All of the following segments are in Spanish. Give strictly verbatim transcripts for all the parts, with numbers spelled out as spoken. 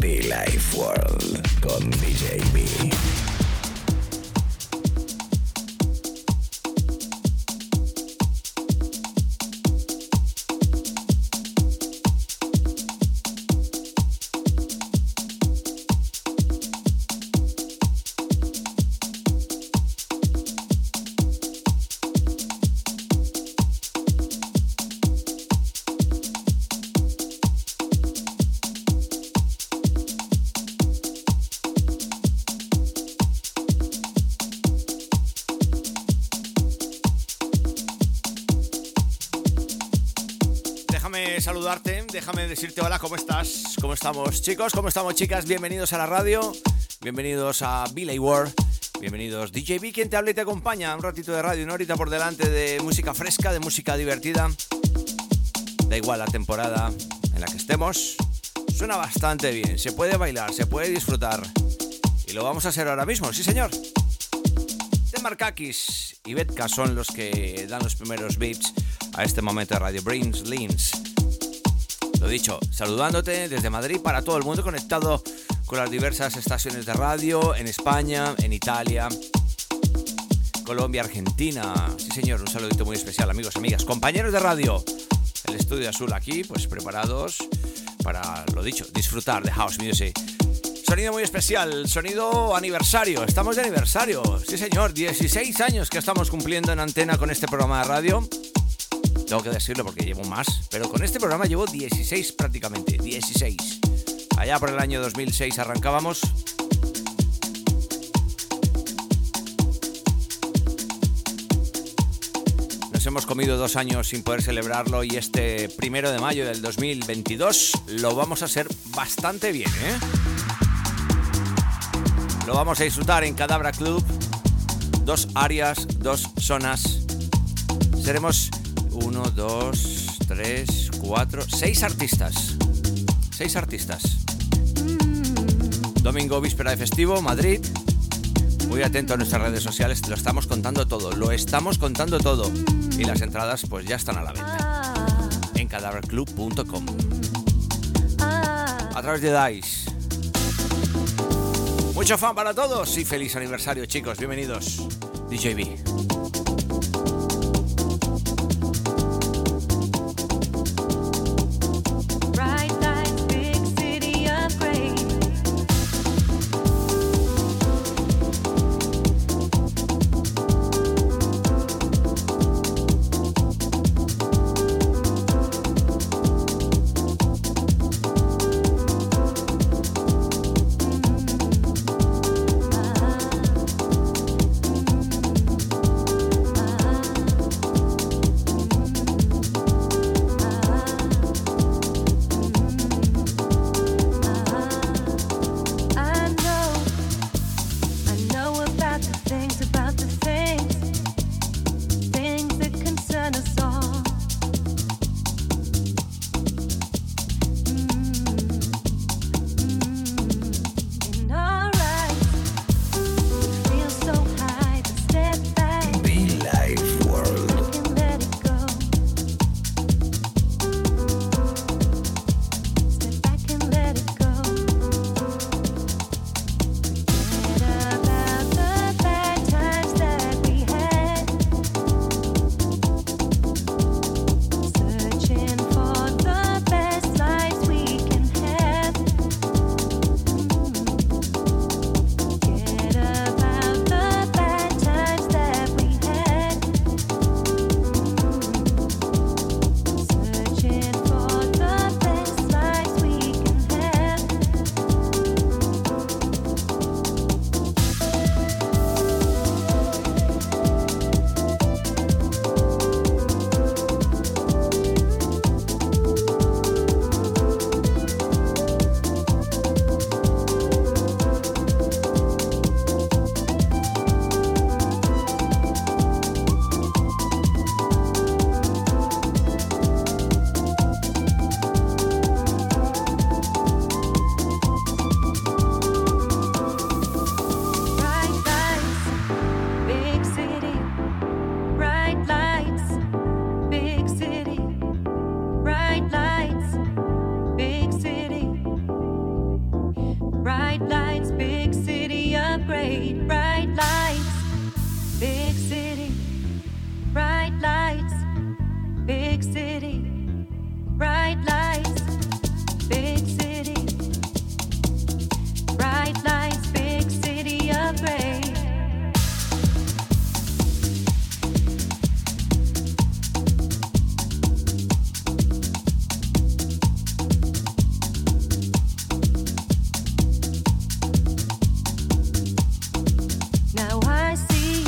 BeLive World con D J B. Déjame decirte hola, ¿cómo estás? ¿Cómo estamos, chicos? ¿Cómo estamos, chicas? Bienvenidos a la radio, bienvenidos a B L A World, bienvenidos D J B, quien te habla y te acompaña. Un ratito de radio, una horita por delante de música fresca, de música divertida. Da igual la temporada en la que estemos, suena bastante bien, se puede bailar, se puede disfrutar. Y lo vamos a hacer ahora mismo, sí señor. Ten Marcakis y Betka son los que dan los primeros beats a este momento de radio. Brings Lins. Lo dicho, saludándote desde Madrid para todo el mundo conectado con las diversas estaciones de radio en España, en Italia, Colombia, Argentina. Sí señor, un saludito muy especial, amigos, amigas, compañeros de radio. El Estudio Azul aquí, pues preparados para, lo dicho, disfrutar de House Music. Sonido muy especial, sonido aniversario, estamos de aniversario. Sí señor, dieciséis años que estamos cumpliendo en antena con este programa de radio. Tengo que decirlo porque llevo más, pero con este programa llevo dieciséis prácticamente, dieciséis. Allá por el año dos mil seis arrancábamos. Nos hemos comido dos años sin poder celebrarlo y este primero de mayo del dos mil veintidós lo vamos a hacer bastante bien, ¿eh? Lo vamos a disfrutar en Cadabra Club. Dos áreas, dos zonas. Seremos... Uno, dos, tres, cuatro, seis artistas. Seis artistas. Domingo, víspera de festivo, Madrid. Muy atento a nuestras redes sociales, te lo estamos contando todo. Lo estamos contando todo. Y las entradas, pues ya están a la venta. En cadabra club punto com. A través de DICE. Mucho fan para todos y feliz aniversario, chicos. Bienvenidos. D J B. shade, bright lights, big city, bright lights, big city, bright lights, big city, bright lights, big city upgrade. Now I see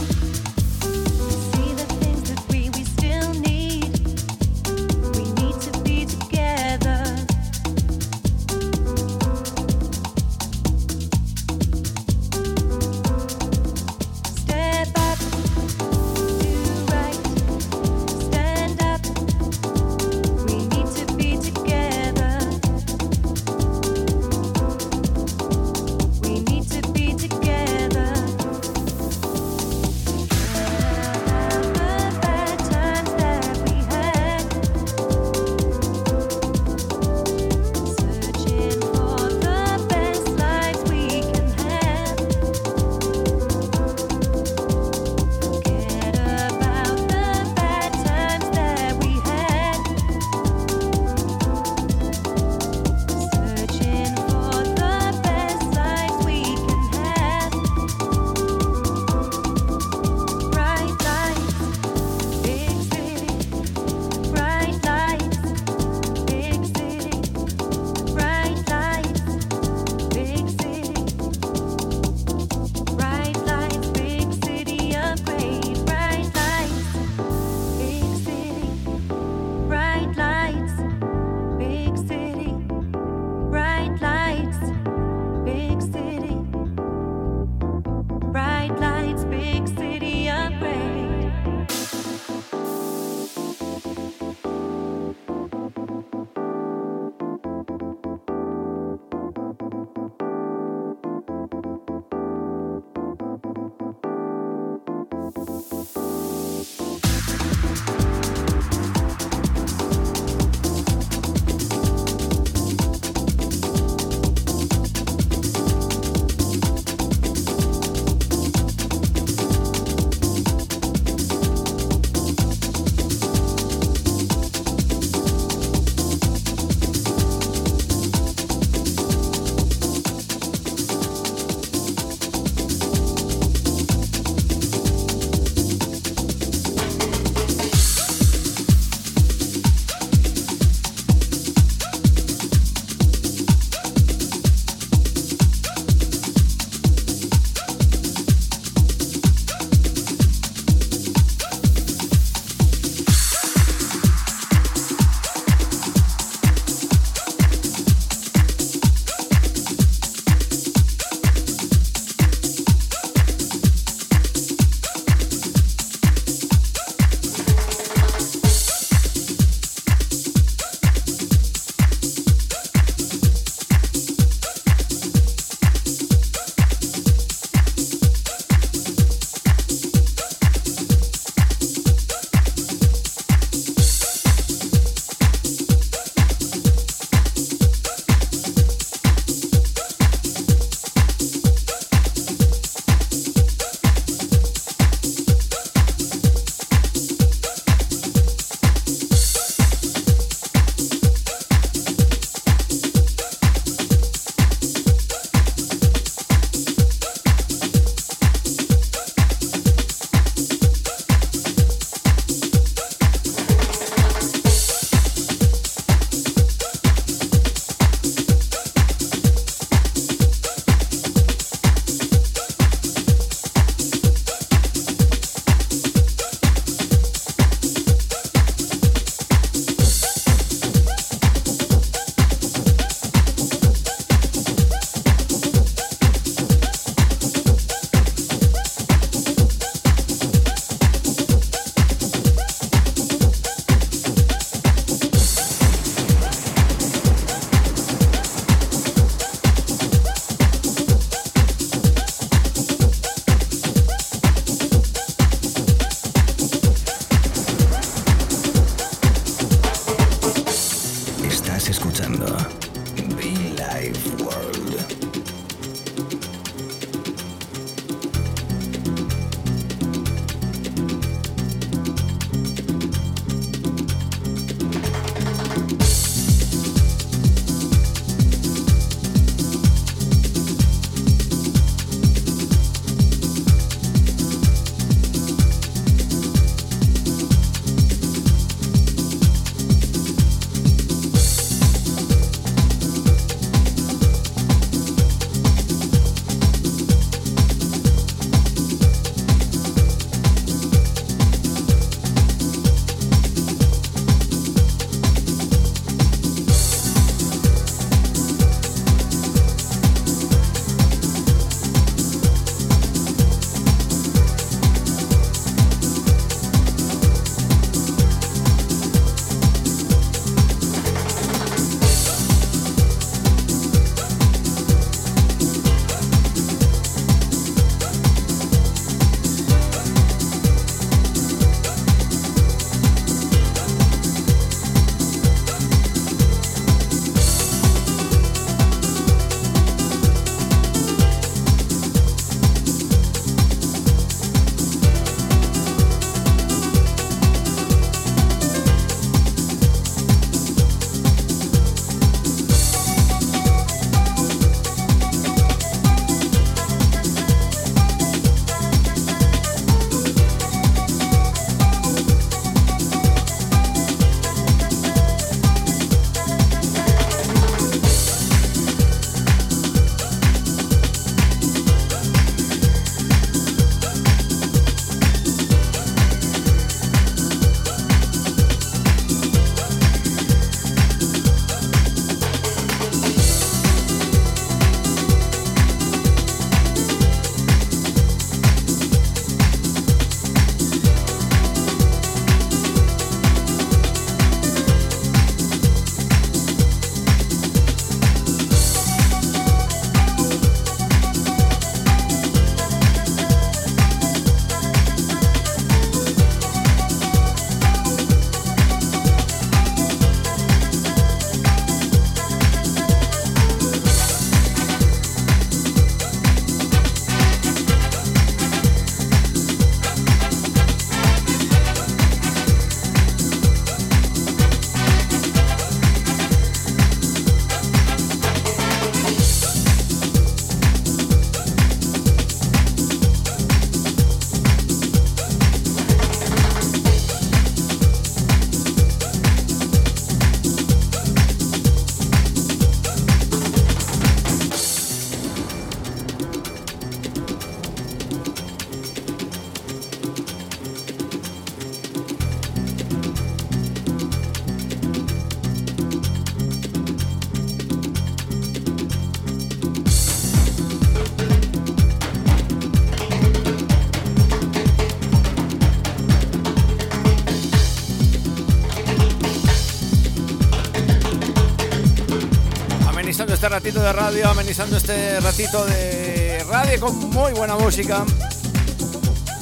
amenizando este ratito de radio, amenizando este ratito de radio con muy buena música.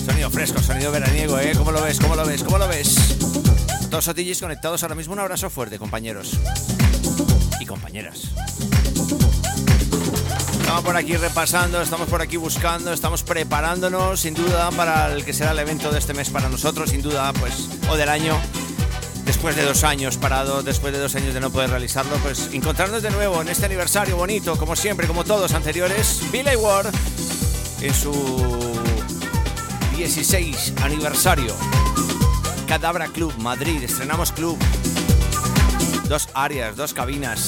Sonido fresco, sonido veraniego, ¿eh? ¿Cómo lo ves? ¿Cómo lo ves? ¿Cómo lo ves? A todos los D Js conectados ahora mismo, un abrazo fuerte, compañeros y compañeras. Estamos por aquí repasando, estamos por aquí buscando, estamos preparándonos, sin duda, para el que será el evento de este mes para nosotros, sin duda, pues, o del año. Después de dos años parados, después de dos años de no poder realizarlo, pues encontrarnos de nuevo en este aniversario bonito, como siempre, como todos anteriores, BeLive World en su dieciséis aniversario. Cadabra Club, Madrid, estrenamos club. Dos áreas, dos cabinas.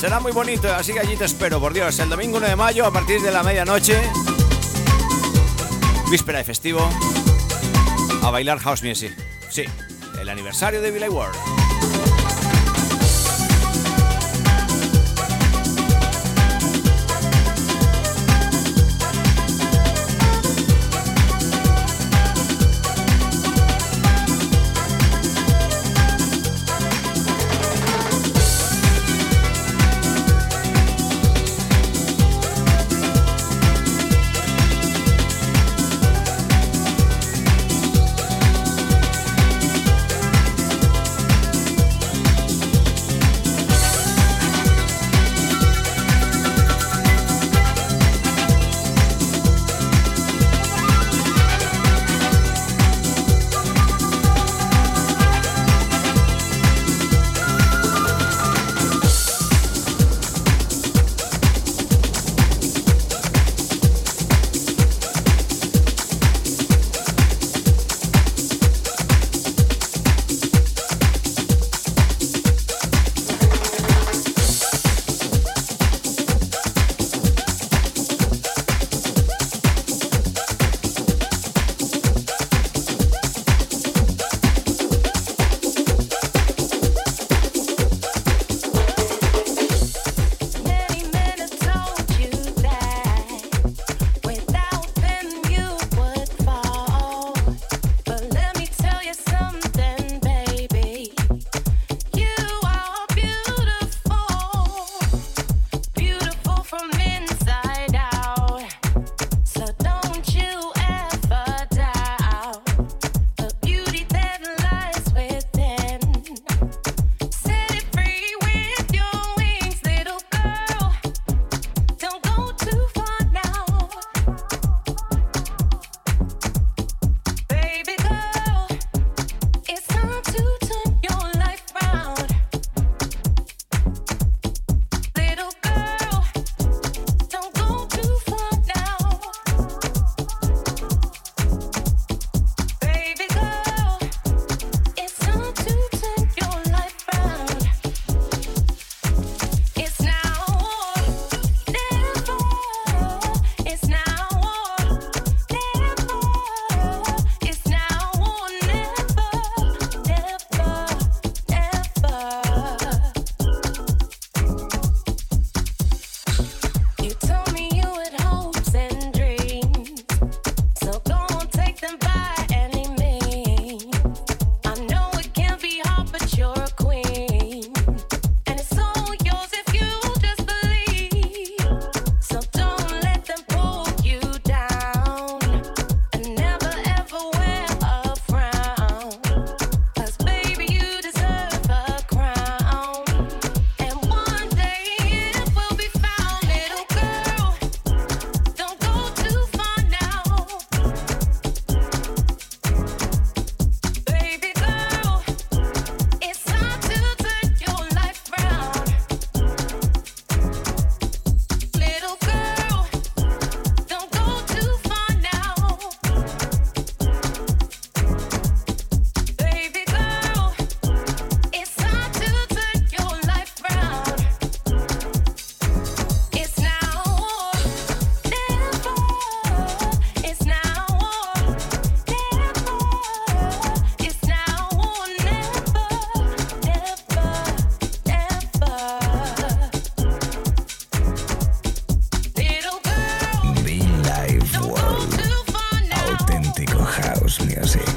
Será muy bonito, así que allí te espero, por Dios, el domingo uno de mayo a partir de la medianoche. Víspera de festivo, a bailar house music. Sí, el aniversario de BeLive World. House music.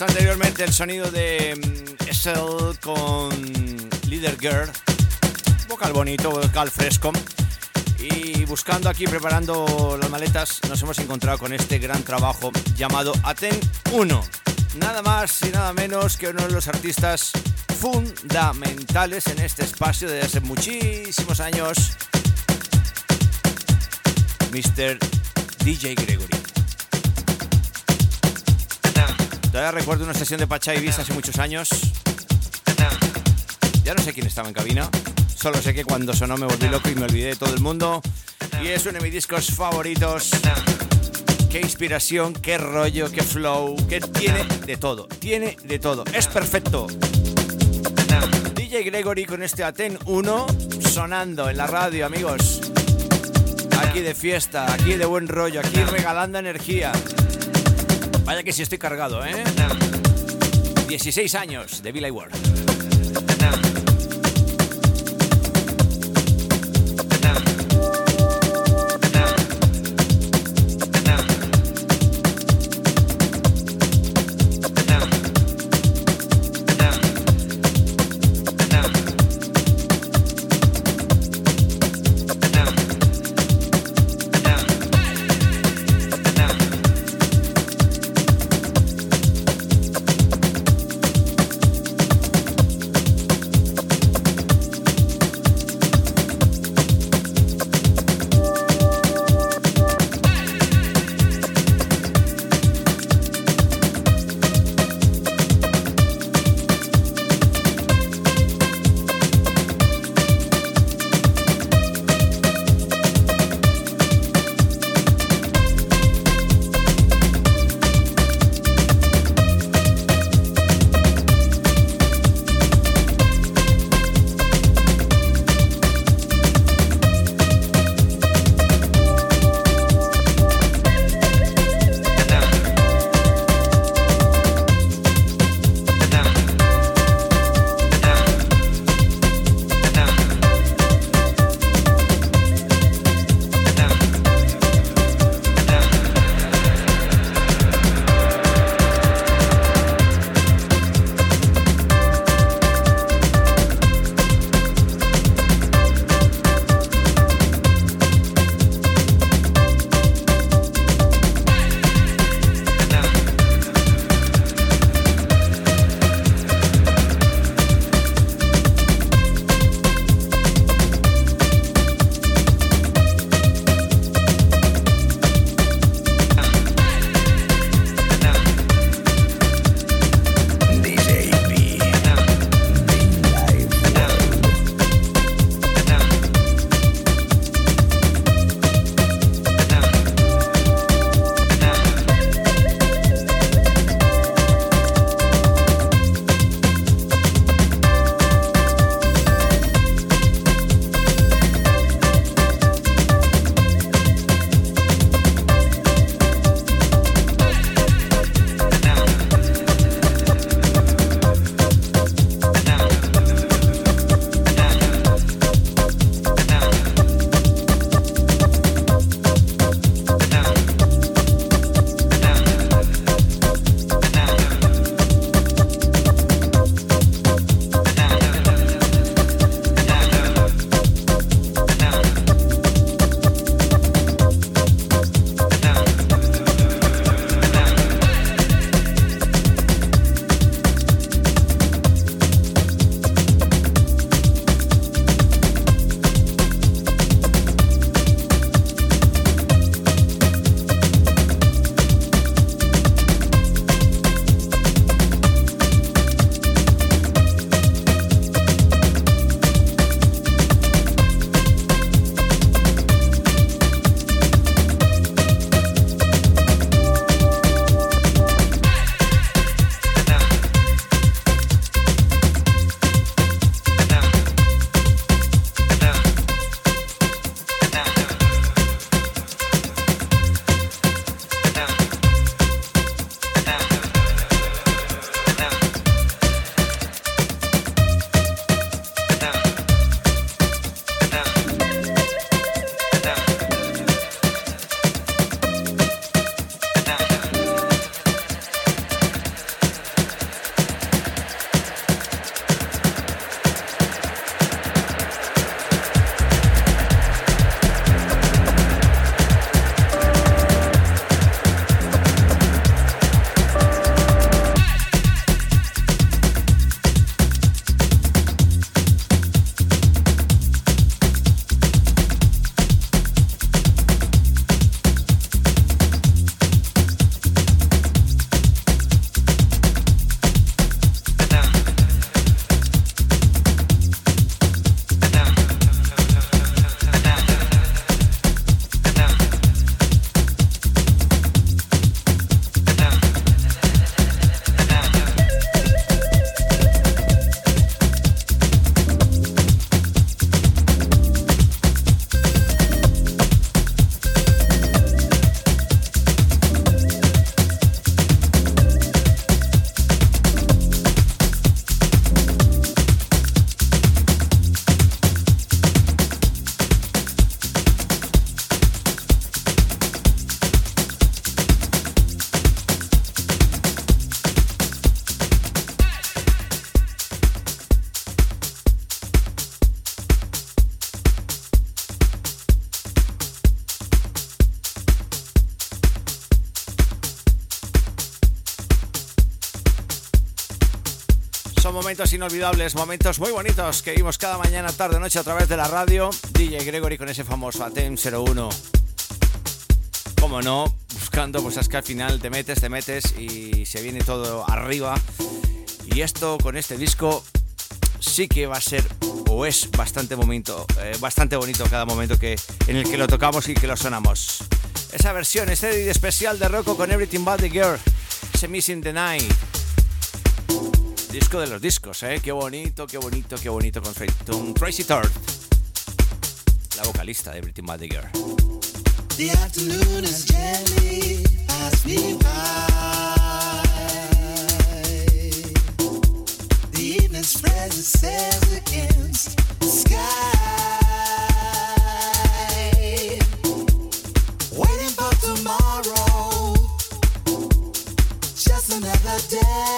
Anteriormente el sonido de Excel con Leader Girl, vocal bonito, vocal fresco, y buscando aquí, preparando las maletas, nos hemos encontrado con este gran trabajo llamado A T E M uno, nada más y nada menos que uno de los artistas fundamentales en este espacio desde hace muchísimos años, mister D J Gregory. Todavía recuerdo una sesión de Pachá Ibiza hace muchos años. Ya no sé quién estaba en cabina. Solo sé que cuando sonó me volví loco y me olvidé de todo el mundo. Y es uno de mis discos favoritos. Qué inspiración, qué rollo, qué flow. Que tiene de todo, tiene de todo. Es perfecto. D J Gregory con este A T E M uno sonando en la radio, amigos. Aquí de fiesta, aquí de buen rollo, aquí regalando energía. Vaya que sí estoy cargado, ¿eh? dieciséis años de VLA World. viviendo momentos inolvidables, momentos muy bonitos que vimos cada mañana, tarde, noche a través de la radio. D J Gregory con ese famoso A T M cero uno. Como no, buscando cosas que al final te metes, te metes y se viene todo arriba. Y esto con este disco sí que va a ser, o es bastante momento, eh, bastante bonito cada momento que, en el que lo tocamos y que lo sonamos. Esa versión, este especial de Rocco con Everything But The Girl, ese Missing The Night. Disco de los discos, ¿eh? Qué bonito, qué bonito, qué bonito con Tracy Tart, la vocalista de Everything But The Girl. The afternoon is gently passed me by. The evening spreads its sails against the sky. Waiting for tomorrow, just another day.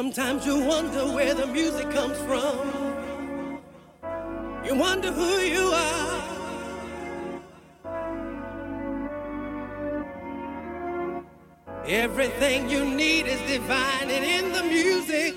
Sometimes you wonder where the music comes from. You wonder who you are. Everything you need is divine and in the music.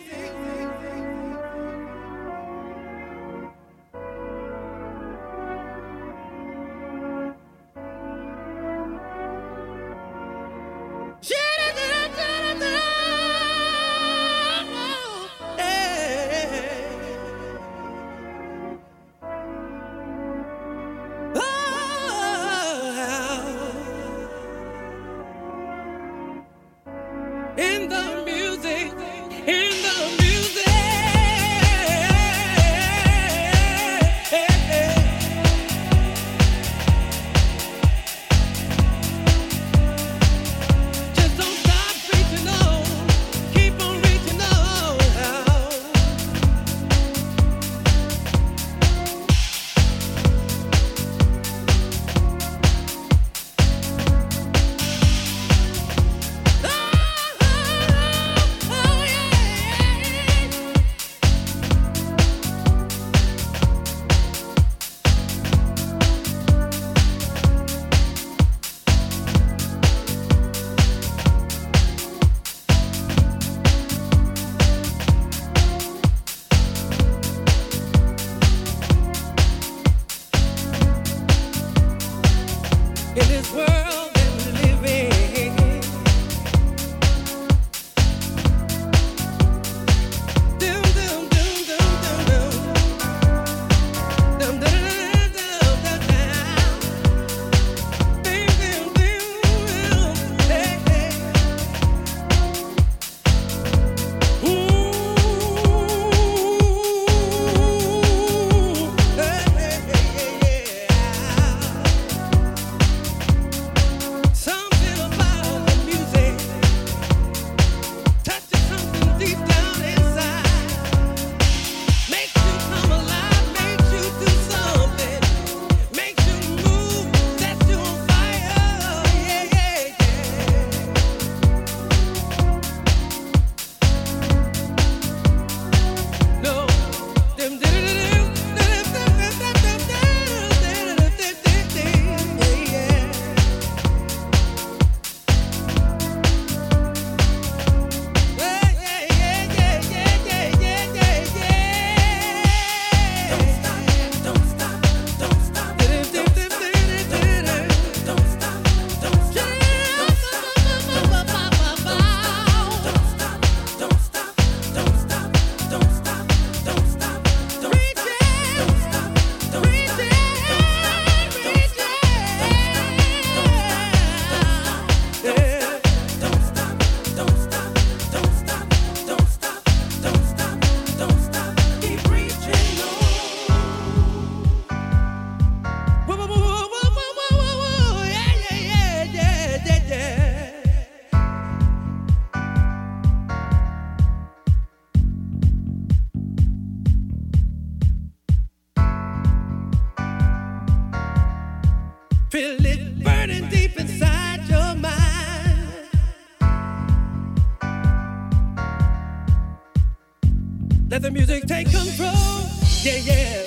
Let the music take control, yeah, yeah.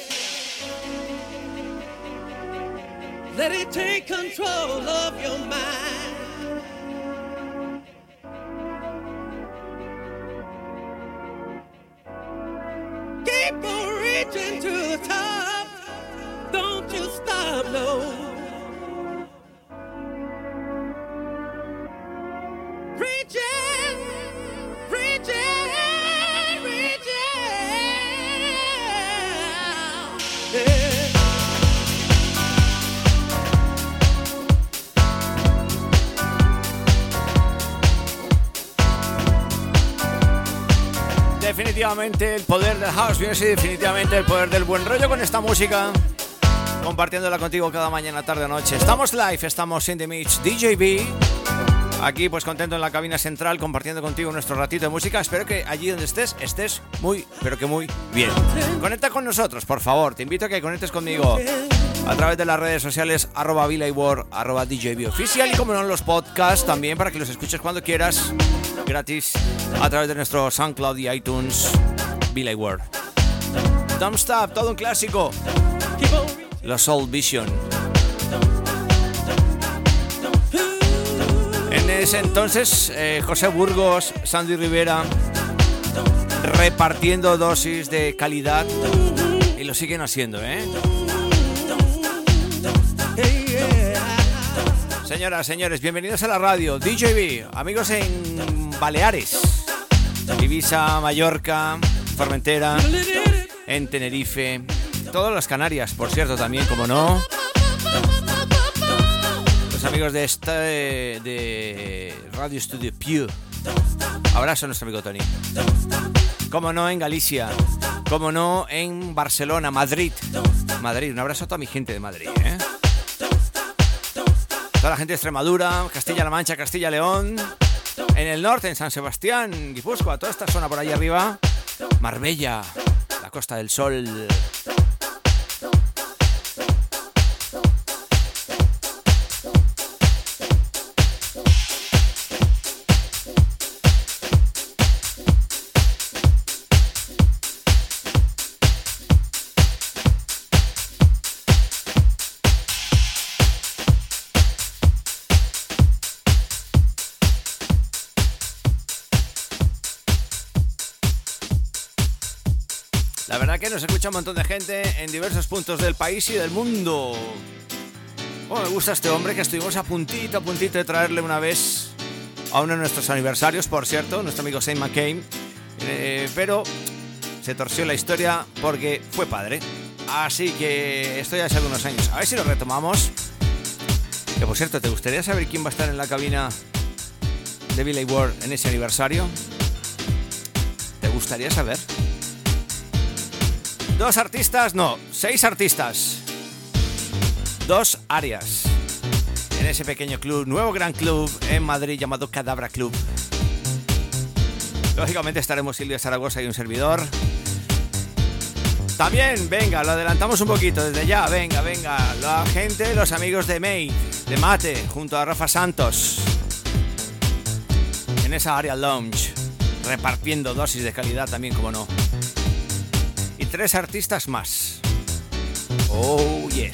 Let it take control of your mind. Keep on reaching to the top, don't you stop, no. Reaching, reaching. Definitivamente el poder del house music, definitivamente el poder del buen rollo con esta música, compartiéndola contigo cada mañana, tarde o noche. Estamos live, estamos in the mix, D J B, aquí pues contento en la cabina central, compartiendo contigo nuestro ratito de música. Espero que allí donde estés, estés muy, pero que muy bien. Conecta con nosotros, por favor, te invito a que conectes conmigo a través de las redes sociales, arroba VLA World, arroba D J B Oficial, y como no, los podcasts también para que los escuches cuando quieras, gratis. a través de nuestro SoundCloud y iTunes, BeLive World. Don't Stop, todo un clásico. Los Old Vision. En ese entonces, eh, José Burgos, Sandy Rivera, repartiendo dosis de calidad, y lo siguen haciendo, ¿eh? Señoras, señores, bienvenidos a la radio. D J B, amigos en Baleares, Ibiza, Mallorca, Formentera, en Tenerife, todas las Canarias, por cierto, también, como no. Los amigos de, este, de Radio Studio Pew. Abrazo a nuestro amigo Tony. Como no, en Galicia. Como no, en Barcelona, Madrid. Madrid, un abrazo a toda mi gente de Madrid, ¿eh? Toda la gente de Extremadura, Castilla-La Mancha, Castilla-León, en el norte, en San Sebastián, Guipúzcoa, toda esta zona por ahí arriba, Marbella, la Costa del Sol. La verdad que nos escucha un montón de gente en diversos puntos del país y del mundo. Bueno, me gusta este hombre que estuvimos a puntito, a puntito de traerle una vez a uno de nuestros aniversarios, por cierto, nuestro amigo Shane McCain. Eh, pero se torció la historia porque fue padre. Así que esto ya hace algunos años. A ver si lo retomamos. Que por cierto, ¿te gustaría saber quién va a estar en la cabina de BeLive World en ese aniversario? ¿Te gustaría saber? Dos artistas, no, seis artistas. Dos áreas. En ese pequeño club, nuevo gran club en Madrid llamado Cadabra Club. Lógicamente estaremos Silvia Zaragoza y un servidor. También, venga, lo adelantamos un poquito desde ya, venga, venga. La gente, los amigos de Maid, de Mate, junto a Rafa Santos. En esa área lounge, repartiendo dosis de calidad también, como no. Tres artistas más. Oh, yes.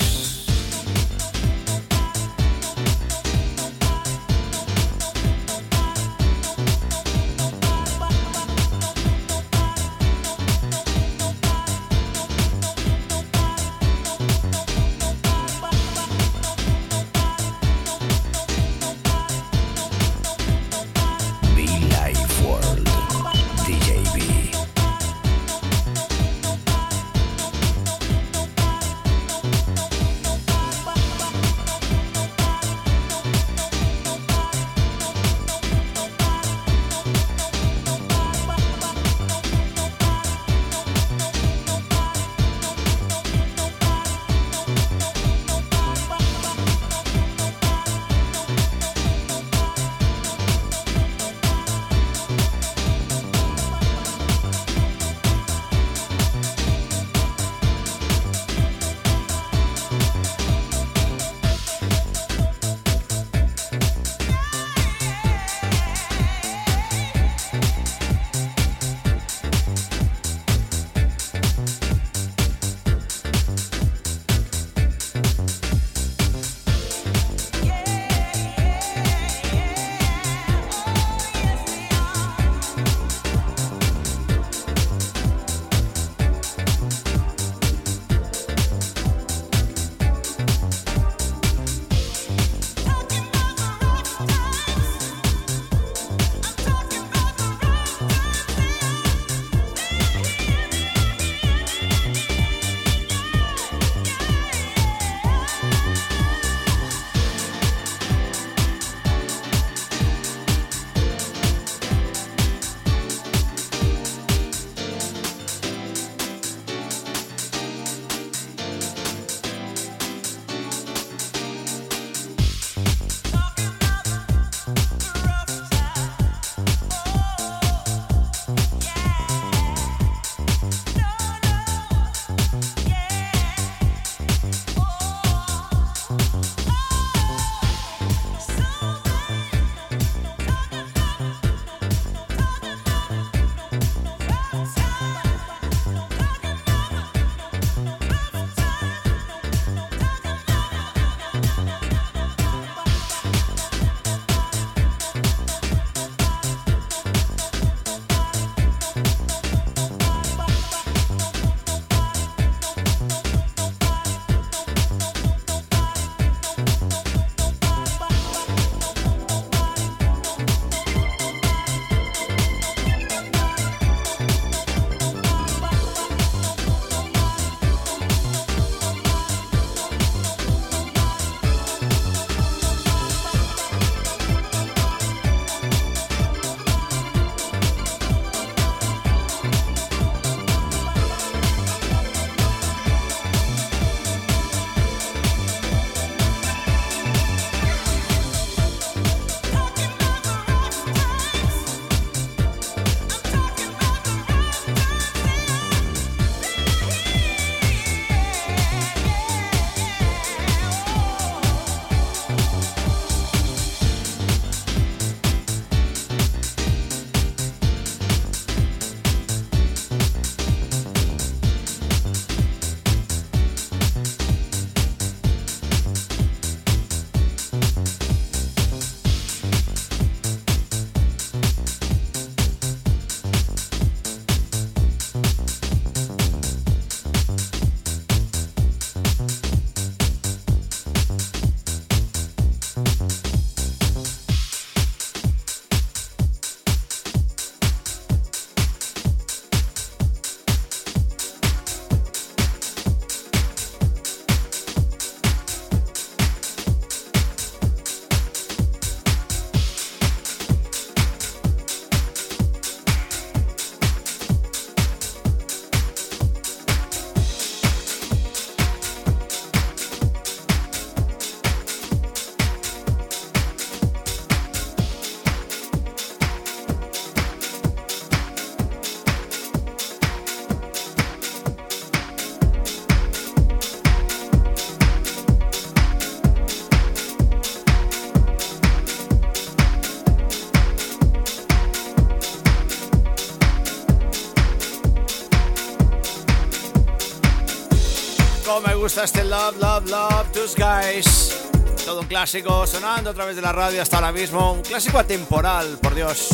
gusta este Love, Love, Love, Two Guys. Todo un clásico sonando a través de la radio hasta ahora mismo. Un clásico atemporal, por Dios.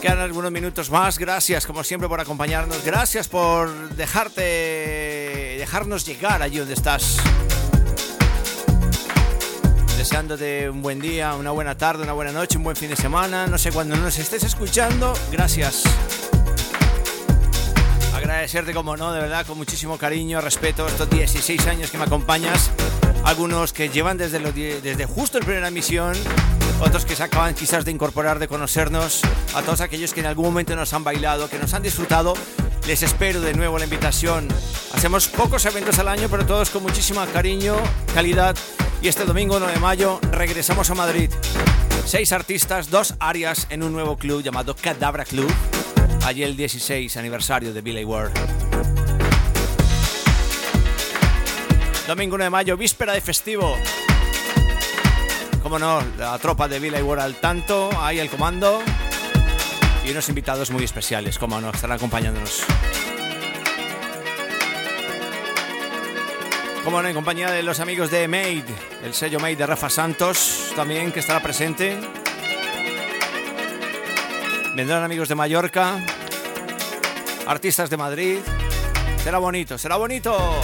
Quedan algunos minutos más. Gracias, como siempre, por acompañarnos. Gracias por dejarte, dejarnos llegar allí donde estás. Deseándote un buen día, una buena tarde, una buena noche, un buen fin de semana. No sé cuándo nos estés escuchando. Gracias. Agradecerte, como no, de verdad, con muchísimo cariño, respeto, estos dieciséis años que me acompañas. Algunos que llevan desde, los, desde justo el primera emisión, otros que se acaban quizás de incorporar, de conocernos. A todos aquellos que en algún momento nos han bailado, que nos han disfrutado, les espero de nuevo la invitación. Hacemos pocos eventos al año, pero todos con muchísimo cariño, calidad. Y este domingo nueve de mayo regresamos a Madrid. Seis artistas, dos áreas en un nuevo club llamado Cadabra Club. Allí el dieciséis aniversario de B L A World. Domingo nueve de mayo, víspera de festivo. Como no, la tropa de VLA World al tanto, ahí el comando. Y unos invitados muy especiales, como no, estarán acompañándonos. Como no, en compañía de los amigos de Maid, el sello Maid de Rafa Santos, también, que estará presente. Vendrán amigos de Mallorca, artistas de Madrid. Será bonito, será bonito.